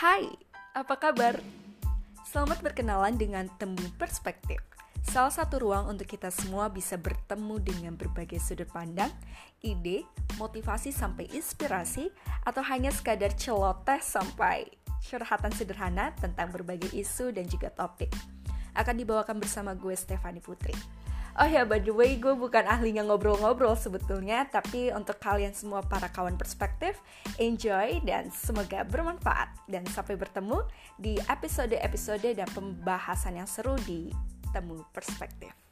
Hai, apa kabar? Selamat berkenalan dengan Temu Perspektif, salah satu ruang untuk kita semua bisa bertemu dengan berbagai sudut pandang, ide, motivasi sampai inspirasi, atau hanya sekadar celoteh sampai curhatan sederhana tentang berbagai isu dan juga topik. Akan dibawakan bersama gue, Stefani Putri. Oh ya, by the way, gue bukan ahlinya ngobrol-ngobrol sebetulnya, tapi untuk kalian semua para kawan perspektif, enjoy dan semoga bermanfaat. Dan sampai bertemu di episode-episode dan pembahasan yang seru di Temu Perspektif.